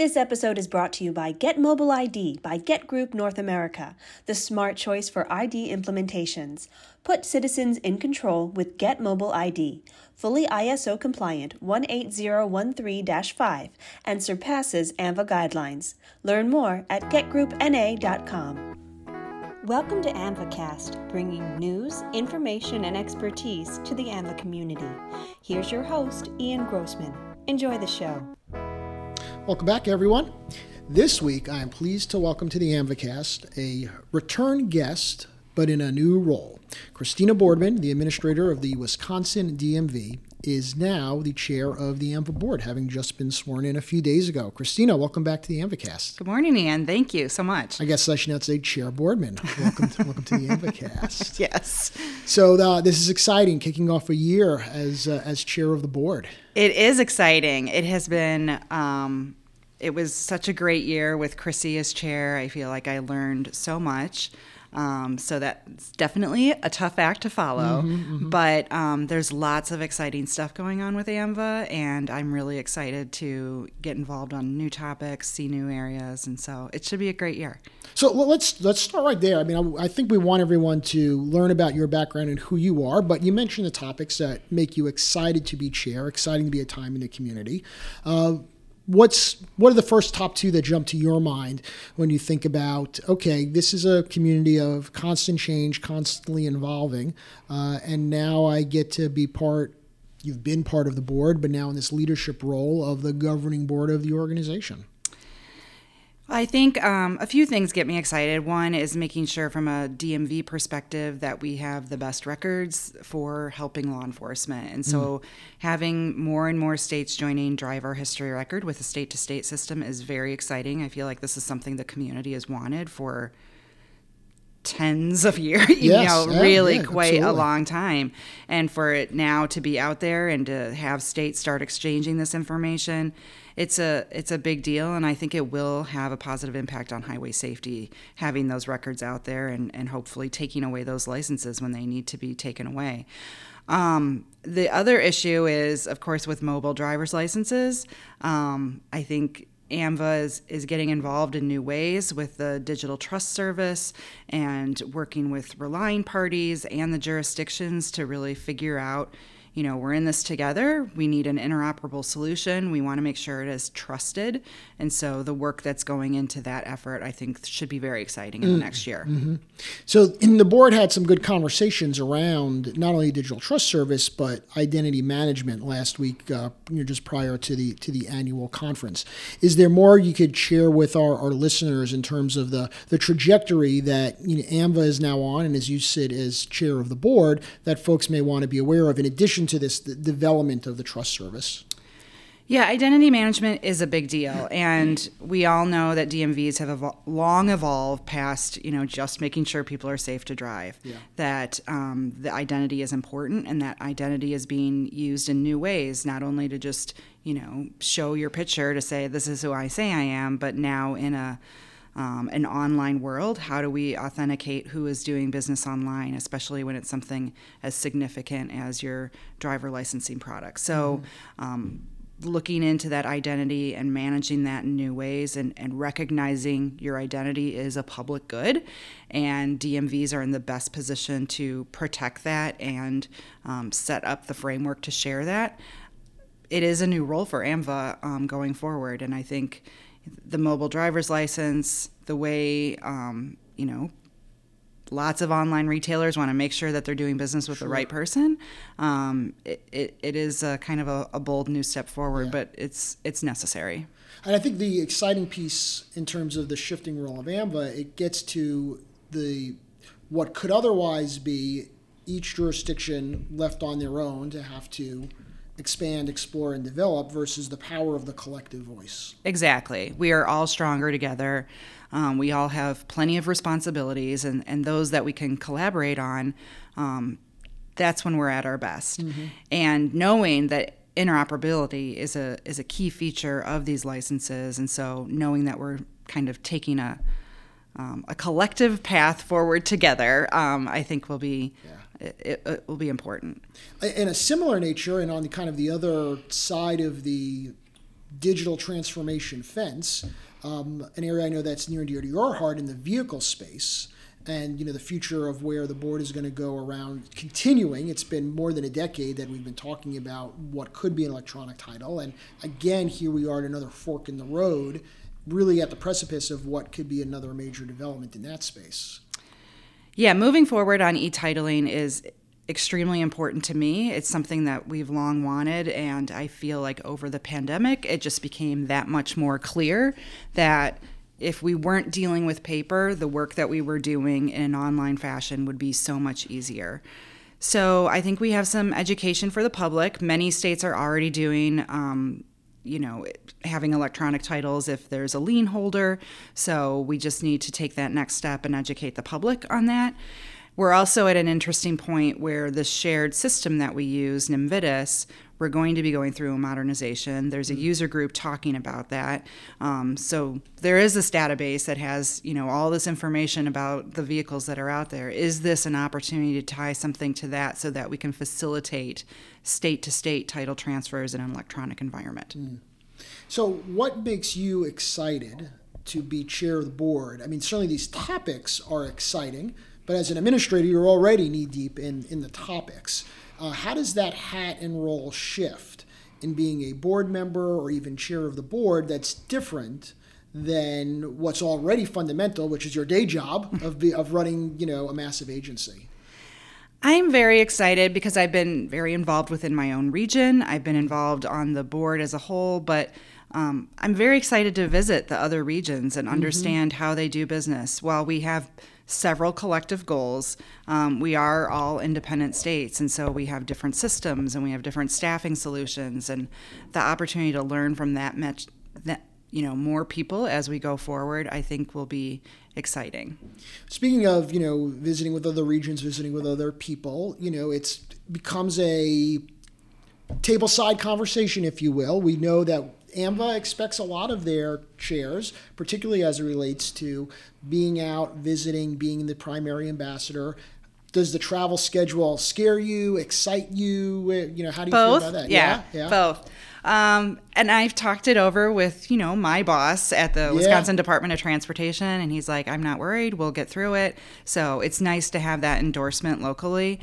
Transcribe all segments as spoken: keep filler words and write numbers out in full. This episode is brought to you by GetMobileID by GetGroup North America, the smart choice for I D implementations. Put citizens in control with GetMobileID, fully I S O compliant one eight zero one three dash five, and surpasses ANVA guidelines. Learn more at get group n a dot com. Welcome to AAMVAcast, bringing news, information, and expertise to the ANVA community. Here's your host, Ian Grossman. Enjoy the show. Welcome back, everyone. This week, I am pleased to welcome to the AAMVAcast a return guest, but in a new role. Christina Boardman, the administrator of the Wisconsin D M V, is now the chair of the ANVA board, having just been sworn in a few days ago. Christina, welcome back to the ANVAcast. Good morning, Ian. Thank you so much. I guess I should not say Chair Boardman. Welcome to, welcome to the ANVAcast. Yes. So uh, this is exciting, kicking off a year as uh, as chair of the board. It is exciting. It has been, um, it was such a great year with Chrissy as chair. I feel like I learned so much. Um, so that's definitely a tough act to follow, mm-hmm, mm-hmm. but um, there's lots of exciting stuff going on with ANVA, and I'm really excited to get involved on new topics, see new areas, and so it should be a great year. So let's let's start right there. I mean, I, I think we want everyone to learn about your background and who you are, but you mentioned the topics that make you excited to be chair, exciting to be a time in the community. Uh, What's what are the first top two that jump to your mind when you think about, okay, this is a community of constant change, constantly evolving, uh, and now I get to be part, you've been part of the board, but now in this leadership role of the governing board of the organization? I think um, a few things get me excited. One is making sure from a D M V perspective that we have the best records for helping law enforcement. And so mm-hmm. having more and more states joining driver history record with a state-to-state system is very exciting. I feel like this is something the community has wanted for tens of years, yes, you know, yeah, really yeah, quite absolutely. a long time. And for it now to be out there and to have states start exchanging this information, It's a it's a big deal, and I think it will have a positive impact on highway safety, having those records out there and, and hopefully taking away those licenses when they need to be taken away. Um, the other issue is, of course, with mobile driver's licenses. Um, I think ANVA is, is getting involved in new ways with the digital trust service and working with relying parties and the jurisdictions to really figure out, you know, we're in this together. We need an interoperable solution. We want to make sure it is trusted. And so the work that's going into that effort, I think, should be very exciting in mm. the next year. Mm-hmm. So in the board had some good conversations around not only digital trust service, but identity management last week, uh, you know, just prior to the to the annual conference. Is there more you could share with our, our listeners in terms of the, the trajectory that, you know, ANVA is now on, and as you sit as chair of the board, that folks may want to be aware of in addition to this the development of the trust service? Yeah, identity management is a big deal, and we all know that D M Vs have evol- long evolved past, you know, just making sure people are safe to drive, yeah. that um, the identity is important, and that identity is being used in new ways, not only to just, you know, show your picture to say, this is who I say I am, but now in a Um, an online world, how do we authenticate who is doing business online, especially when it's something as significant as your driver licensing product? So um, looking into that identity and managing that in new ways, and, and recognizing your identity is a public good, and D M Vs are in the best position to protect that and um, set up the framework to share that. It is a new role for ANVA um, going forward, and I think the mobile driver's license, the way, um, you know, lots of online retailers want to make sure that they're doing business with sure. the right person. Um, it, it, it is a kind of a, a bold new step forward, yeah. but it's it's necessary. And I think the exciting piece in terms of the shifting role of ANVA, it gets to the what could otherwise be each jurisdiction left on their own to have to expand, explore, and develop versus the power of the collective voice. Exactly. We are all stronger together. Um, we all have plenty of responsibilities, and, and those that we can collaborate on, um, that's when we're at our best. Mm-hmm. And knowing that interoperability is a is a key feature of these licenses, and so knowing that we're kind of taking a um, a collective path forward together, um, I think will be... Yeah. It, it will be important. In a similar nature, and on the kind of the other side of the digital transformation fence, um, an area I know that's near and dear to your heart in the vehicle space, and you know the future of where the board is going to go around continuing. It's been more than a decade that we've been talking about what could be an electronic title, and again, here we are at another fork in the road, really at the precipice of what could be another major development in that space. Yeah, moving forward on e-titling is extremely important to me. It's something that we've long wanted, and I feel like over the pandemic, it just became that much more clear that if we weren't dealing with paper, the work that we were doing in an online fashion would be so much easier. So I think we have some education for the public. Many states are already doing um, you know, having electronic titles if there's a lien holder. So we just need to take that next step and educate the public on that. We're also at an interesting point where the shared system that we use, Nimvidis, we're going to be going through a modernization. There's a user group talking about that. Um, so there is this database that has, you know, all this information about the vehicles that are out there. Is this an opportunity to tie something to that so that we can facilitate state-to-state title transfers in an electronic environment? Mm. So what makes you excited to be chair of the board? I mean, certainly these topics are exciting, but as an administrator, you're already knee-deep in, in the topics. Uh, how does that hat and role shift in being a board member or even chair of the board that's different than what's already fundamental, which is your day job of be, of running, you know, a massive agency? I'm very excited because I've been very involved within my own region. I've been involved on the board as a whole, but um, I'm very excited to visit the other regions and understand mm-hmm. how they do business. While we have several collective goals. Um, we are all independent states, and so we have different systems and we have different staffing solutions, and the opportunity to learn from that much, that, you know, more people as we go forward, I think will be exciting. Speaking of, you know, visiting with other regions, visiting with other people, you know, it's becomes a tableside conversation, if you will. We know that AAMVA expects a lot of their chairs, particularly as it relates to being out, visiting, being the primary ambassador. Does the travel schedule scare you, excite you? You know, how do you both. feel about that? Yeah, yeah, yeah. both. Um, and I've talked it over with, you know, my boss at the yeah. Wisconsin Department of Transportation, and he's like, I'm not worried, we'll get through it. So it's nice to have that endorsement locally.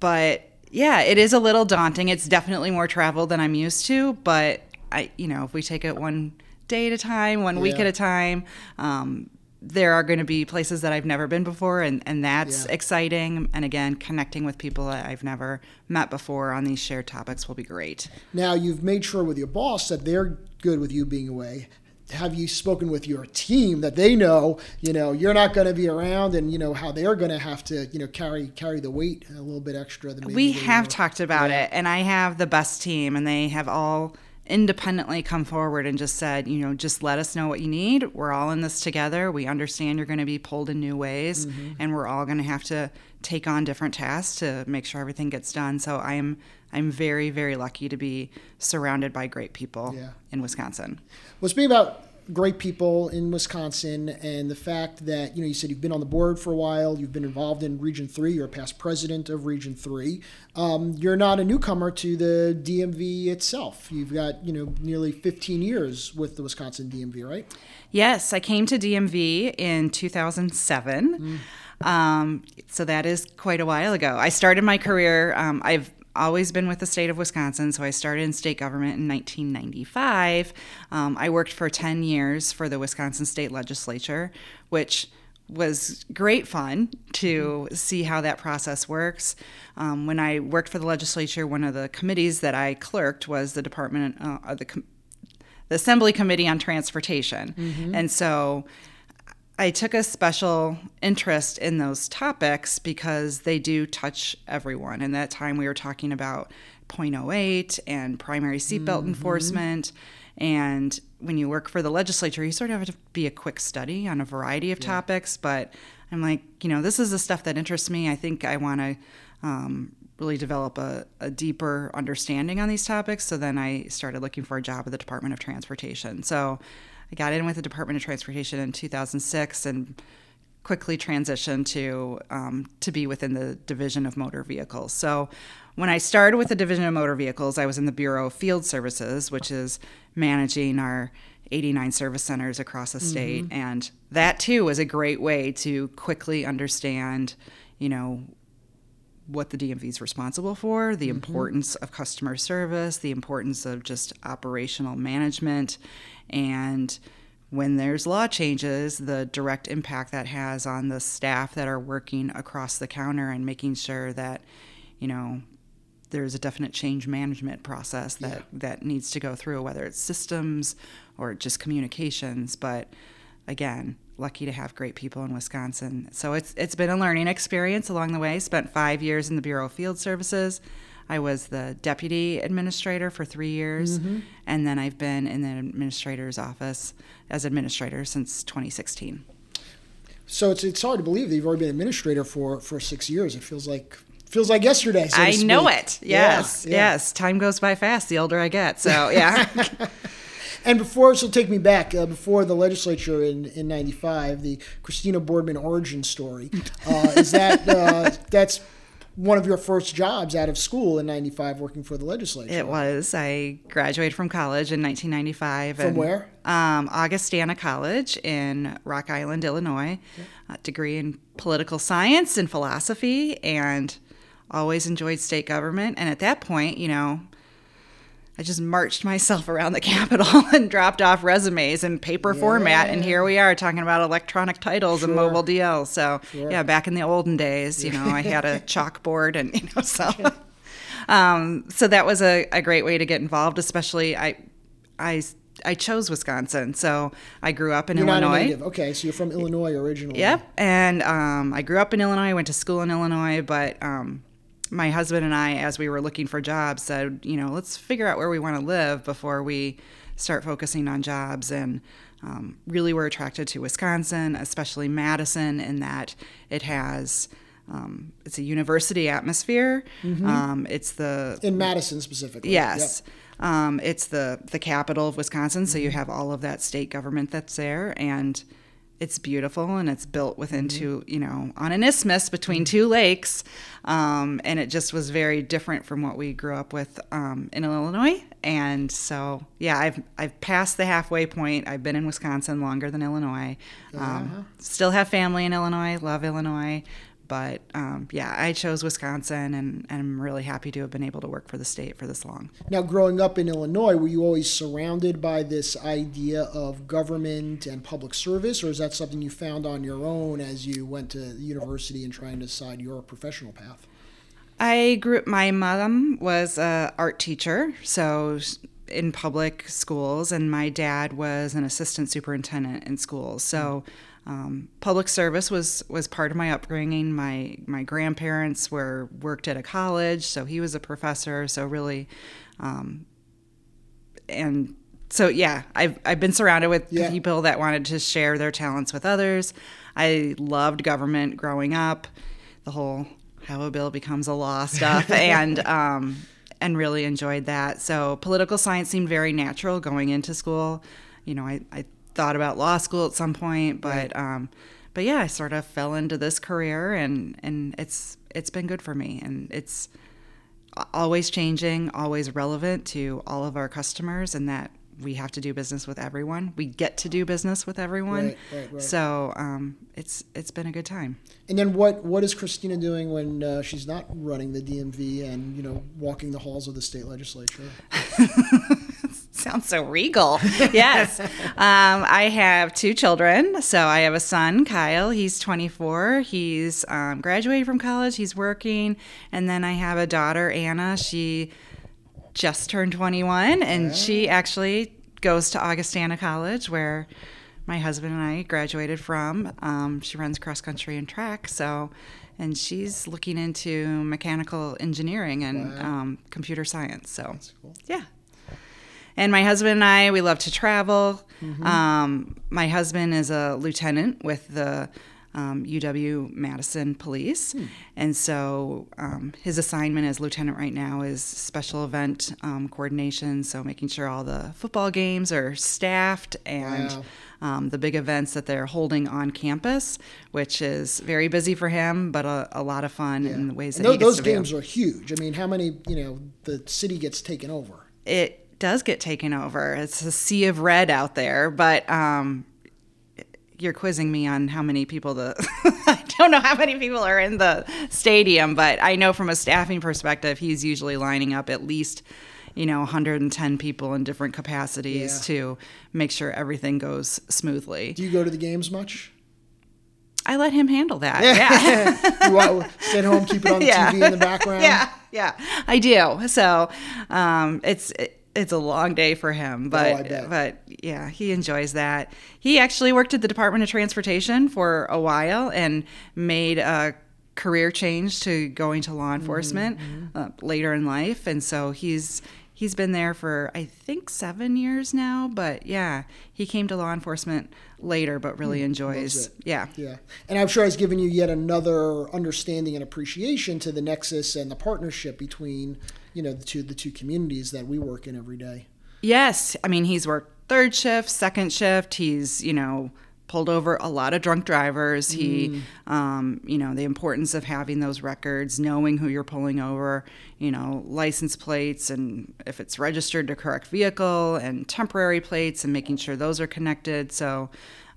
But yeah, it is a little daunting. It's definitely more travel than I'm used to, but I, you know, if we take it one day at a time, one yeah. week at a time, um, there are going to be places that I've never been before, and, and that's yeah. exciting. And again, connecting with people that I've never met before on these shared topics will be great. Now, you've made sure with your boss that they're good with you being away. Have you spoken with your team that they know, you know, you're not going to be around, and, you know, how they're going to have to, you know, carry carry the weight a little bit extra than maybe we have were. talked about yeah. it, and I have the best team, and they have all independently come forward and just said, you know, just let us know what you need. We're all in this together. We understand you're going to be pulled in new ways, mm-hmm. and we're all going to have to take on different tasks to make sure everything gets done. So I'm I'm very, very lucky to be surrounded by great people yeah. in Wisconsin. Well, speaking about great people in Wisconsin and the fact that, you know, you said you've been on the board for a while, you've been involved in Region three, you're a past president of Region three. Um, you're not a newcomer to the D M V itself. You've got, you know, nearly fifteen years with the Wisconsin D M V, right? Yes, I came to D M V in two thousand seven. Mm. Um, so that is quite a while ago. I started my career, um, I've always been with the state of Wisconsin, so I started in state government in nineteen ninety-five. Um, I worked for ten years for the Wisconsin State Legislature, which was great fun to see how that process works. Um, when I worked for the legislature, one of the committees that I clerked was the Department uh, of the, Com- the Assembly Committee on Transportation, mm-hmm. and so I took a special interest in those topics because they do touch everyone. And that time we were talking about point oh eight and primary seatbelt mm-hmm. enforcement. And when you work for the legislature, you sort of have to be a quick study on a variety of yeah. topics. But I'm like, you know, this is the stuff that interests me. I think I want to um, really develop a, a deeper understanding on these topics. So then I started looking for a job at the Department of Transportation. So I got in with the Department of Transportation in two thousand six and quickly transition to um, to be within the Division of Motor Vehicles. So when I started with the Division of Motor Vehicles, I was in the Bureau of Field Services, which is managing our eighty-nine service centers across the state. Mm-hmm. And that, too, was a great way to quickly understand, you know, what the D M V is responsible for, the mm-hmm. importance of customer service, the importance of just operational management, and when there's law changes, the direct impact that has on the staff that are working across the counter and making sure that, you know, there's a definite change management process that, yeah. that needs to go through, whether it's systems or just communications. But again, lucky to have great people in Wisconsin. So it's it's been a learning experience along the way. Spent five years in the Bureau of Field Services. I was the deputy administrator for three years, mm-hmm. and then I've been in the administrator's office as administrator since twenty sixteen. So it's it's hard to believe that you've already been administrator for, for six years. It feels like feels like yesterday. So I to speak. know it. Yes, yeah, yeah. yes. Time goes by fast the older I get. So yeah. And before, so take me back, uh, before the legislature in, in ninety-five, the Christina Boardman origin story, uh, is that, uh, that's one of your first jobs out of school in ninety-five working for the legislature. It was. I graduated from college in nineteen ninety-five. From and, where? Um, Augustana College in Rock Island, Illinois. Okay. A degree in political science and philosophy, and always enjoyed state government. And at that point, you know, I just marched myself around the Capitol and dropped off resumes in paper yeah. format, and here we are talking about electronic titles sure. and mobile D Ls. So, sure. yeah, back in the olden days, you know, I had a chalkboard, and you know, so, um, so that was a, a great way to get involved. Especially, I, I, I chose Wisconsin, so I grew up in you're Illinois. Not a native. Okay, so you're from Illinois originally. Yep, and um, I grew up in Illinois. Went to school in Illinois, but. Um, My husband and I, as we were looking for jobs, said, you know, let's figure out where we want to live before we start focusing on jobs. And um, really were attracted to Wisconsin, especially Madison, in that it has, um, it's a university atmosphere. Mm-hmm. Um, it's the... In Madison specifically. Yes. Yep. Um, it's the, the capital of Wisconsin, mm-hmm. so you have all of that state government that's there. And it's beautiful, and it's built within mm-hmm. two, you know, on an isthmus between two lakes. Um, and it just was very different from what we grew up with um, in Illinois. And so, yeah, I've I've passed the halfway point. I've been in Wisconsin longer than Illinois. Um, uh-huh. Still have family in Illinois, love Illinois. But, um, yeah, I chose Wisconsin, and, and I'm really happy to have been able to work for the state for this long. Now, growing up in Illinois, were you always surrounded by this idea of government and public service, or is that something you found on your own as you went to university and trying to decide your professional path? I grew up, my mom was an art teacher, so in public schools, and my dad was an assistant superintendent in schools, so... Mm-hmm. Um, public service was, was part of my upbringing. My my grandparents were worked at a college, so he was a professor. So really, um, and so yeah, I've I've been surrounded with yeah. people that wanted to share their talents with others. I loved government growing up, the whole how a bill becomes a law stuff, and um, and really enjoyed that. So political science seemed very natural going into school. You know, I. I thought about law school at some point, but right. um but yeah I sort of fell into this career, and and it's it's been good for me, and it's always changing, always relevant to all of our customers, and that we have to do business with everyone. We get to do business with everyone. Right, right, right. So um it's it's been a good time. And then what what is Christina doing when uh, she's not running the D M V and, you know, walking the halls of the state legislature? Sounds so regal. Yes. um, I have two children. So I have a son, Kyle. He's twenty-four. He's um, graduated from college. He's working. And then I have a daughter, Anna. She just turned twenty-one, and yeah. she actually goes to Augustana College, where my husband and I graduated from. Um, she runs cross country and track. So, and she's looking into mechanical engineering and wow. um, computer science. So, that's cool. yeah. And my husband and I, we love to travel. Mm-hmm. Um, my husband is a lieutenant with the um, U W Madison Police. Hmm. And so um, his assignment as lieutenant right now is special event um, coordination, so making sure all the football games are staffed and wow. um, the big events that they're holding on campus, which is very busy for him, but a, a lot of fun yeah. in the ways and that those, he gets to do. Those games are huge. I mean, how many, you know, the city gets taken over. It does get taken over. It's a sea of red out there, but um, you're quizzing me on how many people the I don't know how many people are in the stadium, but I know from a staffing perspective, he's usually lining up at least, you know, one hundred ten people in different capacities yeah. to make sure everything goes smoothly. Do you go to the games much? I let him handle that. Yeah. You sit home, keep it on the yeah. T V in the background? Yeah, yeah, I do. So um, it's... It, It's a long day for him, but oh, but yeah, he enjoys that. He actually worked at the Department of Transportation for a while and made a career change to going to law enforcement mm-hmm. uh, later in life, and so he's he's been there for I think seven years now. But yeah, he came to law enforcement later, but really mm-hmm. enjoys yeah yeah. And I'm sure it's given you yet another understanding and appreciation to the nexus and the partnership between, you know, the two the two communities that we work in every day. Yes. I mean, he's worked third shift, second shift. He's, you know, pulled over a lot of drunk drivers. Mm. He, um, you know, the importance of having those records, knowing who you're pulling over, you know, license plates and if it's registered to correct vehicle and temporary plates and making sure those are connected. So,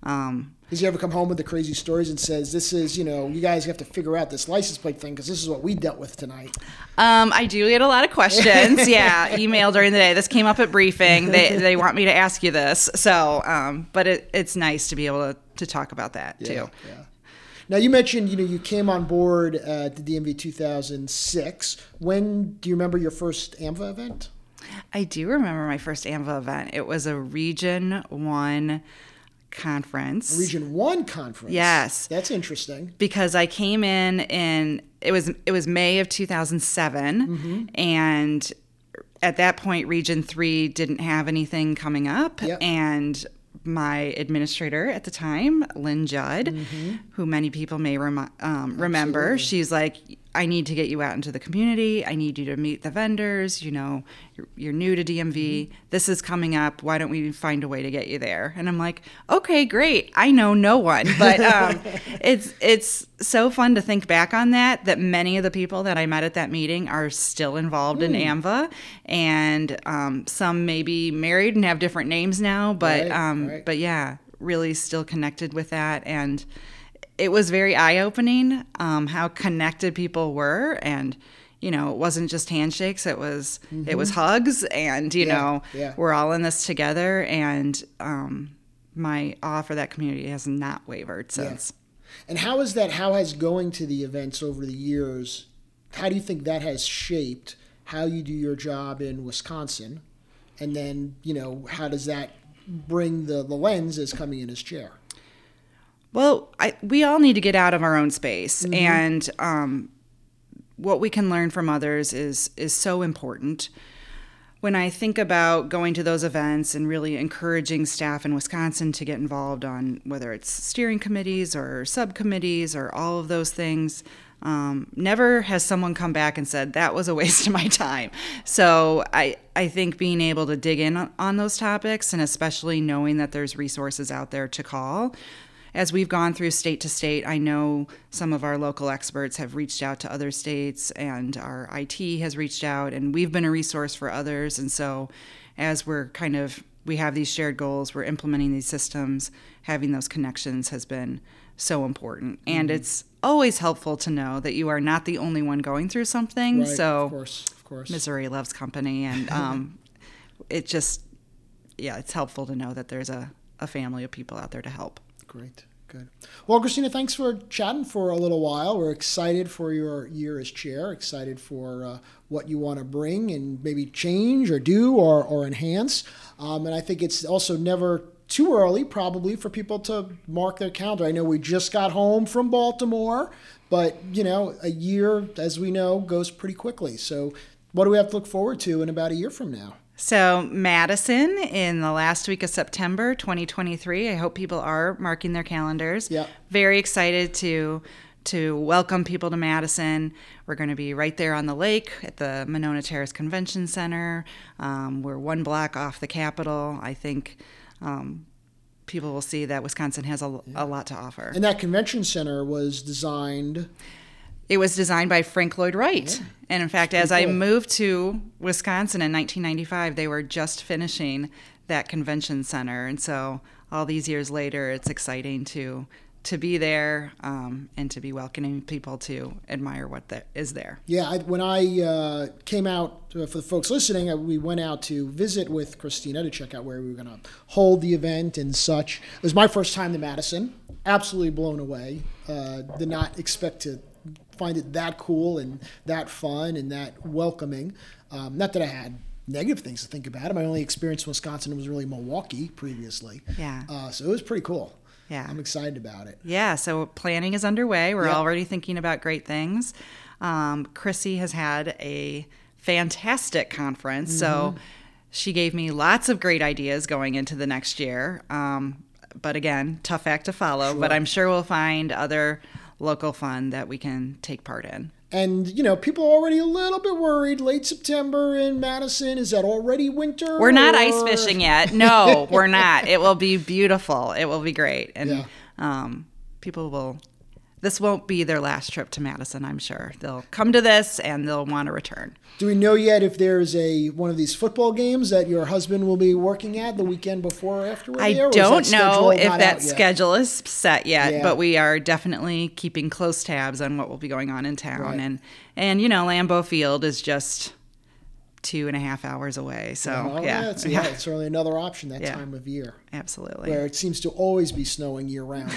um, does he ever come home with the crazy stories and says, this is, you know, you guys have to figure out this license plate thing because this is what we dealt with tonight? Um, I do get a lot of questions. Yeah, email during the day. This came up at briefing. They they want me to ask you this. So, um, but it, it's nice to be able to, to talk about that, yeah, too. Yeah. Now, you mentioned, you know, you came on board uh, at the D M V two thousand six. When do you remember your first A A M V A event? I do remember my first A A M V A event. It was a Region one conference. Region one conference. Yes. That's interesting. Because I came in in it was it was May of two thousand seven mm-hmm. and at that point Region three didn't have anything coming up yep. and my administrator at the time, Lynn Judd, mm-hmm. who many people may rem- um, remember, Absolutely. She's like, I need to get you out into the community. I need you to meet the vendors. You know, you're, you're new to D M V. Mm-hmm. This is coming up. Why don't we find a way to get you there? And I'm like, okay, great. I know no one. But um, it's it's so fun to think back on that, that many of the people that I met at that meeting are still involved mm. in A A M V A. And um, some may be married and have different names now. But, right, um, right. but yeah, really still connected with that. And it was very eye-opening um, how connected people were, and you know, it wasn't just handshakes; it was mm-hmm. it was hugs, and you yeah, know, yeah. we're all in this together. And um, my awe for that community has not wavered since. Yeah. And how is that? How has going to the events over the years? How do you think that has shaped how you do your job in Wisconsin? And then, you know, how does that bring the the lens as coming in his chair? Well, I, we all need to get out of our own space, mm-hmm. and um, what we can learn from others is is so important. When I think about going to those events and really encouraging staff in Wisconsin to get involved on whether it's steering committees or subcommittees or all of those things, um, never has someone come back and said, that was a waste of my time. So I, I think being able to dig in on, on those topics, and especially knowing that there's resources out there to call. As we've gone through state to state, I know some of our local experts have reached out to other states, and our I T has reached out, and we've been a resource for others. And so as we're kind of, we have these shared goals, we're implementing these systems, having those connections has been so important. Mm-hmm. And it's always helpful to know that you are not the only one going through something. Right, so of course, of course. Missouri loves company, and um, it just, yeah, it's helpful to know that there's a, a family of people out there to help. Great. Good. Well, Christina, thanks for chatting for a little while. We're excited for your year as chair, excited for uh, what you want to bring and maybe change or do or, or enhance. Um, and I think it's also never too early probably for people to mark their calendar. I know we just got home from Baltimore, but, you know, a year, as we know, goes pretty quickly. So what do we have to look forward to in about a year from now? So Madison in the last week of September twenty twenty-three. I hope people are marking their calendars. Yeah. Very excited to to welcome people to Madison. We're going to be right there on the lake at the Monona Terrace Convention Center. Um, we're one block off the Capitol. I think um, people will see that Wisconsin has a, yeah. a lot to offer. And that convention center was designed... It was designed by Frank Lloyd Wright. Yeah. And in fact, as cool. I moved to Wisconsin in nineteen ninety-five, they were just finishing that convention center. And so all these years later, it's exciting to to be there um, and to be welcoming people to admire what that is there. Yeah, I, when I uh, came out, uh, for the folks listening, I, we went out to visit with Christina to check out where we were going to hold the event and such. It was my first time to Madison. Absolutely blown away. Uh, did not expect to find it that cool and that fun and that welcoming. Um, not that I had negative things to think about. My only experience in Wisconsin was really Milwaukee previously. Yeah. Uh, so it was pretty cool. Yeah. I'm excited about it. Yeah. So planning is underway. We're yep. already thinking about great things. Um, Chrissy has had a fantastic conference. Mm-hmm. So she gave me lots of great ideas going into the next year. Um, but again, tough act to follow. Sure. But I'm sure we'll find other local fun that we can take part in. And, you know, people are already a little bit worried. Late September in Madison, is that already winter? We're not or... ice fishing yet. No, we're not. It will be beautiful. It will be great. And yeah. um, people will, this won't be their last trip to Madison, I'm sure. They'll come to this and they'll want to return. Do we know yet if there's a one of these football games that your husband will be working at the weekend before or after? We're I there, don't or know if that schedule yet? Is set yet, yeah. but we are definitely keeping close tabs on what will be going on in town. Right. And, and, you know, Lambeau Field is just two and a half hours away. So, well, yeah. Yeah, it's, yeah. yeah, it's certainly another option that yeah. time of year. Absolutely. Where it seems to always be snowing year-round.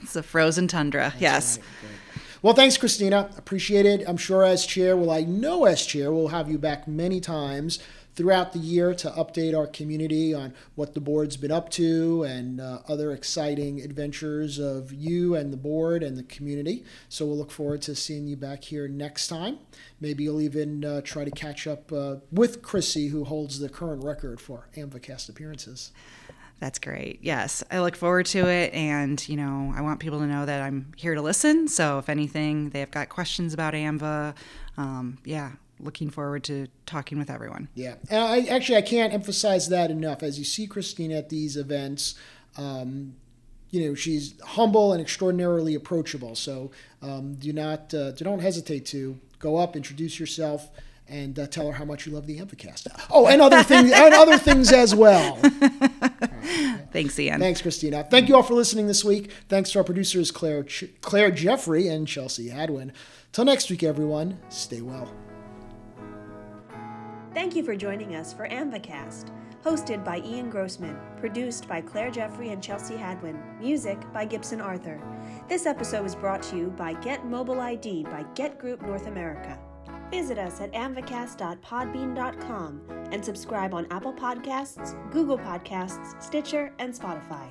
It's a frozen tundra, that's yes. Right. Great. Well, thanks, Christina. Appreciate it. I'm sure as chair, well, I know as chair, we'll have you back many times throughout the year to update our community on what the board's been up to and uh, other exciting adventures of you and the board and the community. So we'll look forward to seeing you back here next time. Maybe you'll even uh, try to catch up uh, with Chrissy, who holds the current record for AAMVAcast appearances. That's great. Yes, I look forward to it. And, you know, I want people to know that I'm here to listen. So if anything, they've got questions about AAMVA. Um, yeah, looking forward to talking with everyone. Yeah. And I, actually, I can't emphasize that enough. As you see Christina at these events, um, you know, she's humble and extraordinarily approachable. So um, do not uh, don't hesitate to go up, introduce yourself, and uh, tell her how much you love the AAMVAcast. Oh, and other things, and other things as well. Thanks, Ian. Thanks, Christina. Thank you all for listening this week. Thanks to our producers, Claire, Ch- Claire Jeffrey and Chelsea Hadwin. Till next week, everyone, stay well. Thank you for joining us for AAMVAcast, hosted by Ian Grossman, produced by Claire Jeffrey and Chelsea Hadwin, music by Gibson Arthur. This episode was brought to you by GetMobileID by GetGroup North America. Visit us at amvacast dot podbean dot com and subscribe on Apple Podcasts, Google Podcasts, Stitcher, and Spotify.